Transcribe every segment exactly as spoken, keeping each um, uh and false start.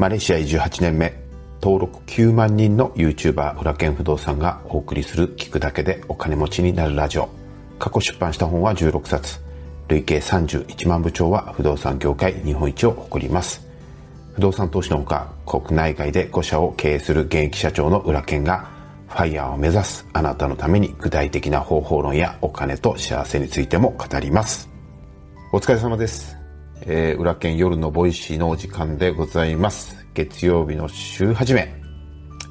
マレーシア移住はちねんめ、登録きゅうまんにんの YouTuber 裏剣不動産がお送りする聞くだけでお金持ちになるラジオ。過去出版した本はじゅうろくさつ、累計さんじゅういちまんぶ超は不動産業界日本一を誇ります。不動産投資のほか国内外でごしゃを経営する現役社長の裏剣が ファイアー を目指すあなたのために具体的な方法論やお金と幸せについても語ります。お疲れ様です。えー、裏剣夜のボイシーのお時間でございます。月曜日の週始め、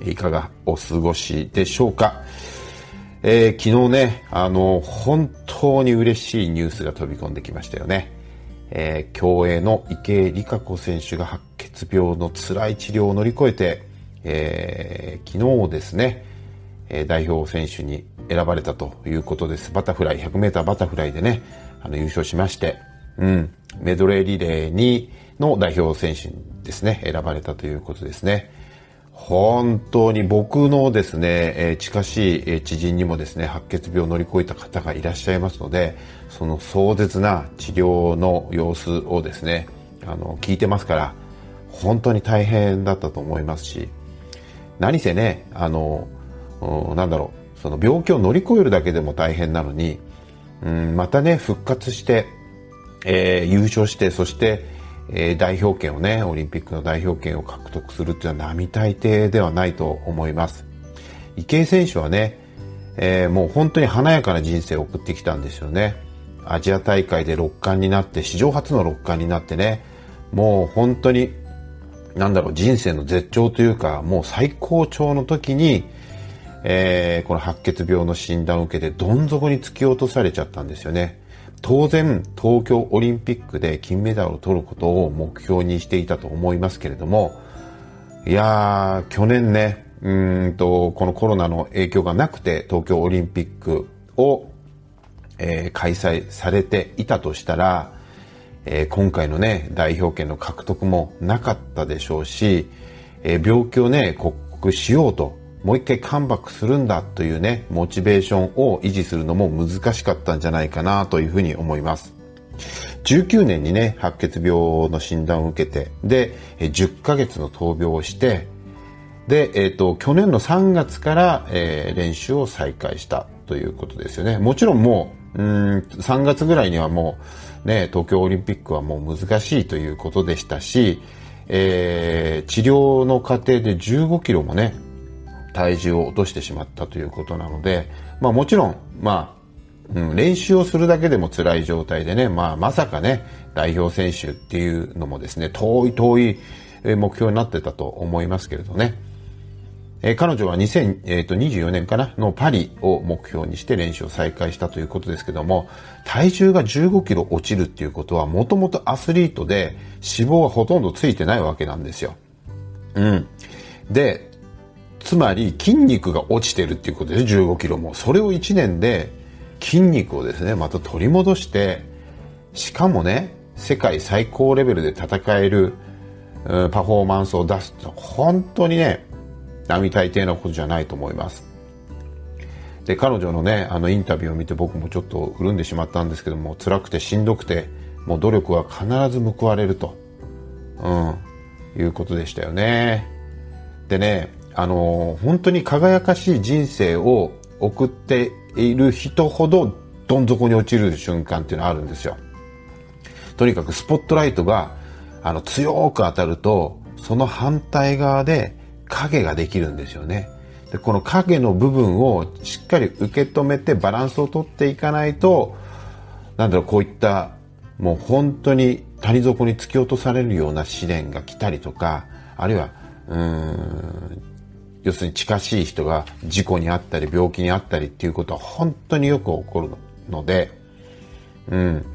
いかがお過ごしでしょうか。えー、昨日ね、あの本当に嬉しいニュースが飛び込んできましたよね。えー、競泳の池江璃花子選手が白血病の辛い治療を乗り越えて、えー、昨日ですね、えー、代表選手に選ばれたということです。バタフライ ひゃくメートル バタフライでね、あの優勝しまして、うん、メドレーリレーにの代表選手にですね選ばれたということですね。本当に僕のですね、えー、近しい知人にもですね白血病を乗り越えた方がいらっしゃいますので、その壮絶な治療の様子をですねあの聞いてますから、本当に大変だったと思いますし、何せねあのなんだろうその病気を乗り越えるだけでも大変なのに、うん、またね復活して、えー、優勝して、そしてえー、代表権をねオリンピックの代表権を獲得するっていうのは並大抵ではないと思います。池江選手はね、えー、もう本当に華やかな人生を送ってきたんですよね。アジア大会でろっかんになって、史上初のろっかんになってね、もう本当になんだろう人生の絶頂というか、もう最高潮の時に、えー、この白血病の診断を受けてどん底に突き落とされちゃったんですよね。当然東京オリンピックで金メダルを取ることを目標にしていたと思いますけれども、いやー去年ねうーんとこのコロナの影響がなくて東京オリンピックを、えー、開催されていたとしたら、えー、今回のね代表権の獲得もなかったでしょうし、えー、病気をね克服しようと、もう一回カムバックするんだというねモチベーションを維持するのも難しかったんじゃないかなというふうに思います。じゅうきゅうねんにね白血病の診断を受けて、でじゅっかげつの闘病をして、で、えーと、去年のさんがつから、えー、練習を再開したということですよね。もちろんもう、うーんさんがつぐらいにはもうね東京オリンピックはもう難しいということでしたし、えー、治療の過程でじゅうごキロもね体重を落としてしまったということなので、まあもちろん、まあ、うん、練習をするだけでも辛い状態でね、まあまさかね、代表選手っていうのもですね、遠い遠い目標になってたと思いますけれどね。えー、彼女はにせんにじゅうよねんかなのパリを目標にして練習を再開したということですけども、体重がじゅうごキロ落ちるっていうことは、もともとアスリートで脂肪はほとんどついてないわけなんですよ。うん。で、つまり筋肉が落ちてるっていうことでじゅうごキロも、それをいちねんで筋肉をですねまた取り戻して、しかもね世界最高レベルで戦えるパフォーマンスを出すって本当にね並大抵なことじゃないと思います。で彼女のねあのインタビューを見て僕もちょっと潤んでしまったんですけども、辛くてしんどくてもう努力は必ず報われると、うん、いうことでしたよね。でねあの本当に輝かしい人生を送っている人ほどどん底に落ちる瞬間っていうのはあるんですよ。とにかくスポットライトがあの強く当たると、その反対側で影ができるんですよね。でこの影の部分をしっかり受け止めてバランスをとっていかないと、なんだろうこういったもう本当に谷底に突き落とされるような試練が来たりとか、あるいはうーん要するに近しい人が事故にあったり病気にあったりっていうことは本当によく起こるので、うん、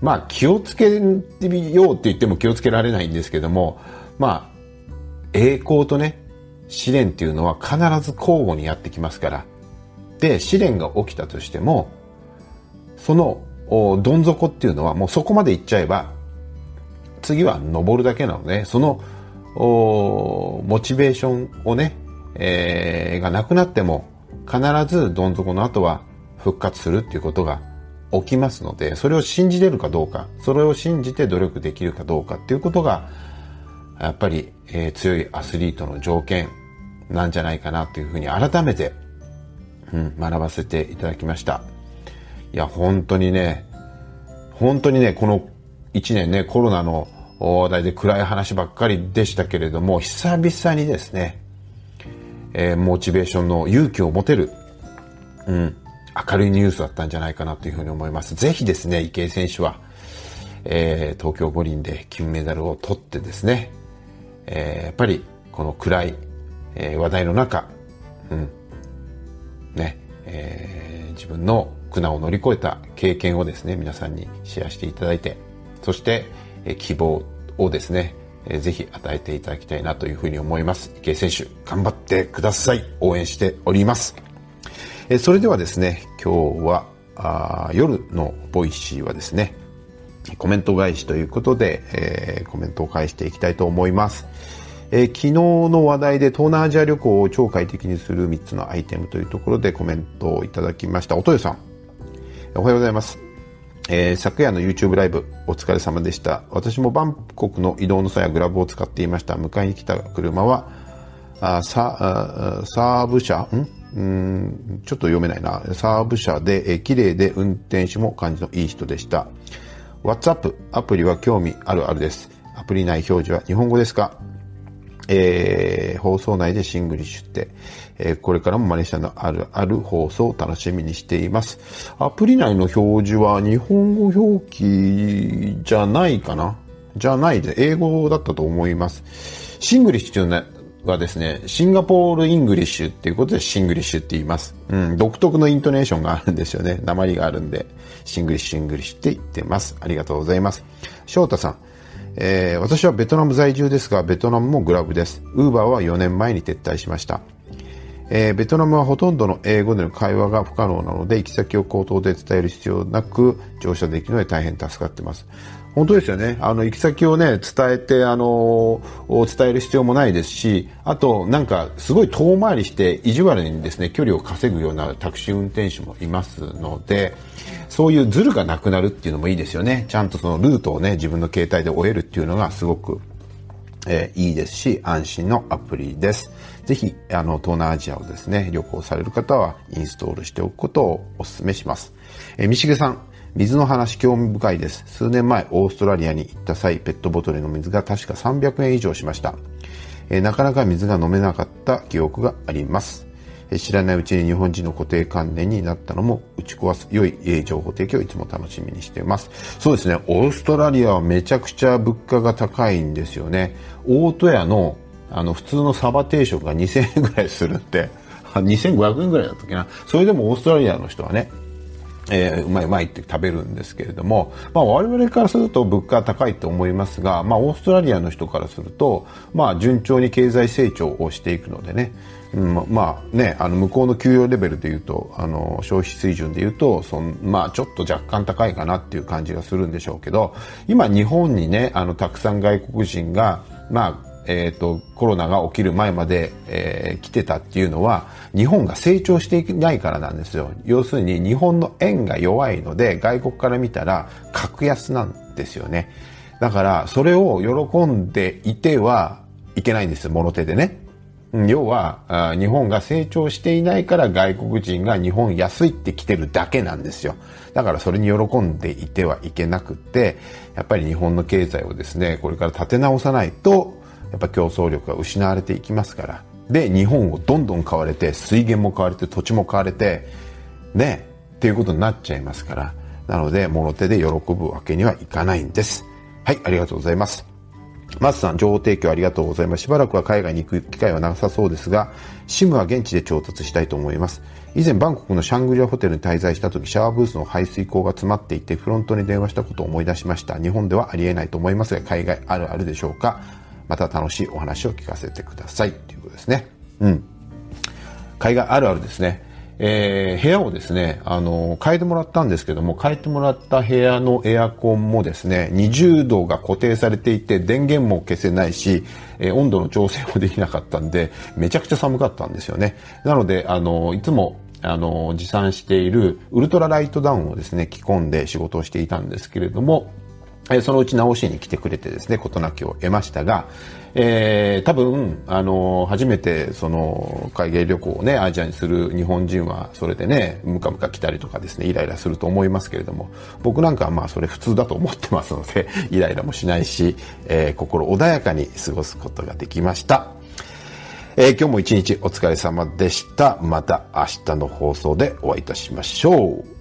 まあ気をつけようって言っても気をつけられないんですけども、まあ栄光とね試練っていうのは必ず交互にやってきますから。で試練が起きたとしても、そのどん底っていうのはもうそこまで行っちゃえば次は登るだけなので、そのモチベーションをねえー、がなくなっても必ずどん底の後は復活するっていうことが起きますので、それを信じれるかどうか、それを信じて努力できるかどうかっていうことがやっぱりえー、強いアスリートの条件なんじゃないかなというふうに改めて、うん、学ばせていただきました。いや、本当にね、本当にね、このいちねんね、コロナの話題で暗い話ばっかりでしたけれども、久々にですね、えー、モチベーションの勇気を持てる、うん、明るいニュースだったんじゃないかなというふうに思います。ぜひですね、池江選手は、えー、東京五輪で金メダルを取ってですね、えー、やっぱりこの暗い、えー、話題の中、うん、ね、えー、自分の苦難を乗り越えた経験をですね、皆さんにシェアしていただいて、そして、えー、希望をですね、えー、ぜひ与えていただきたいなというふうに思います。池江選手、頑張ってください。応援しております。えー、それではですね、今日はあ夜のボイシーはですね、コメント返しということで、えー、コメントを返していきたいと思います、えー、昨日の話題で東南アジア旅行を超快適にするみっつのアイテムというところでコメントをいただきました。おとよさん、おはようございます、えー、昨夜の YouTube ライブお疲れ様でした。私もバンコクの移動の際はグラブを使っていました。迎えに来た車はあ サ, あサーブ車んうんちょっと読めないなサーブ車で、えー、綺麗で運転手も感じのいい人でした。WhatsApp アプリは興味あるあるです。アプリ内表示は日本語ですか？えー、放送内でシングリッシュって、えー、これからもマレーシアのあるある放送を楽しみにしています。アプリ内の表示は日本語表記じゃないかな？じゃないで、英語だったと思います。シングリッシュというのはですね、シンガポールイングリッシュっていうことでシングリッシュって言います。うん、独特のイントネーションがあるんですよね。訛りがあるんで、シングリッシュ、シングリッシュって言ってます。ありがとうございます。翔太さん、えー、私はベトナム在住ですが、ベトナムもグラブです。ウーバーはよねんまえに撤退しました。えー、ベトナムはほとんどの英語での会話が不可能なので、行き先を口頭で伝える必要なく乗車できるので大変助かってます。本当ですよね。あの、行き先をね、伝えて、あのー、伝える必要もないですし、あと、なんか、すごい遠回りして、意地悪にですね、距離を稼ぐようなタクシー運転手もいますので、そういうズルがなくなるっていうのもいいですよね。ちゃんとそのルートをね、自分の携帯で追えるっていうのがすごく、えー、いいですし、安心のアプリです。ぜひ、あの、東南アジアをですね、旅行される方は、インストールしておくことをお勧めします。えー、三重さん。水の話興味深いです。数年前オーストラリアに行った際、ペットボトルの水が確かさんびゃくえん以上しました。えー、なかなか水が飲めなかった記憶があります。えー、知らないうちに日本人の固定観念になったのも打ち壊す良い、えー、情報提供をいつも楽しみにしています。そうですね、オーストラリアはめちゃくちゃ物価が高いんですよね。大戸屋のあの普通のサバ定食がにせんえんぐらいするって、にせんごひゃくえんぐらいだったっけな。それでもオーストラリアの人はね、えー、うまいうまいって食べるんですけれども、まあ我々からすると物価高いと思いますが、まあオーストラリアの人からすると、まあ順調に経済成長をしていくのでね、うん、まあね、あの向こうの給与レベルでいうと、あの消費水準でいうと、そのまあちょっと若干高いかなっていう感じがするんでしょうけど、今日本にね、あのたくさん外国人が、まあえーと、コロナが起きる前まで、えー、来てたっていうのは日本が成長していないからなんですよ。要するに日本の円が弱いので外国から見たら格安なんですよね。だからそれを喜んでいてはいけないんです。物手でね。要は日本が成長していないから外国人が日本安いって来てるだけなんですよ。だからそれに喜んでいてはいけなくて、やっぱり日本の経済をですね、これから立て直さないとやっぱ競争力が失われていきますから。で、日本をどんどん買われて、水源も買われて、土地も買われて、ね、っていうことになっちゃいますから。なので、物手で喜ぶわけにはいかないんです。はい、ありがとうございます。マスさん、情報提供ありがとうございます。しばらくは海外に行く機会はなさそうですが、シムは現地で調達したいと思います。以前、バンコクのシャングリラホテルに滞在した時、シャワーブースの排水口が詰まっていて、フロントに電話したことを思い出しました。日本ではありえないと思いますが、海外あるあるでしょうか？また楽しいお話を聞かせてくださいということですね。うん。海外あるあるですね。えー、部屋をですね、あのー、変えてもらったんですけども、変えてもらった部屋のエアコンもですね、にじゅうどが固定されていて、電源も消せないし、えー、温度の調整もできなかったんで、めちゃくちゃ寒かったんですよね。なので、あのー、いつも、あのー、持参しているウルトラライトダウンをですね、着込んで仕事をしていたんですけれども、そのうち直しに来てくれてですね、事なきを得ましたが、えー、多分、あのー、初めてその海外旅行をね、アジアにする日本人はそれでね、ムカムカ来たりとかですね、イライラすると思いますけれども、僕なんかはまあそれ普通だと思ってますので、イライラもしないし、えー、心穏やかに過ごすことができました。えー、今日も一日お疲れ様でした。また明日の放送でお会いいたしましょう。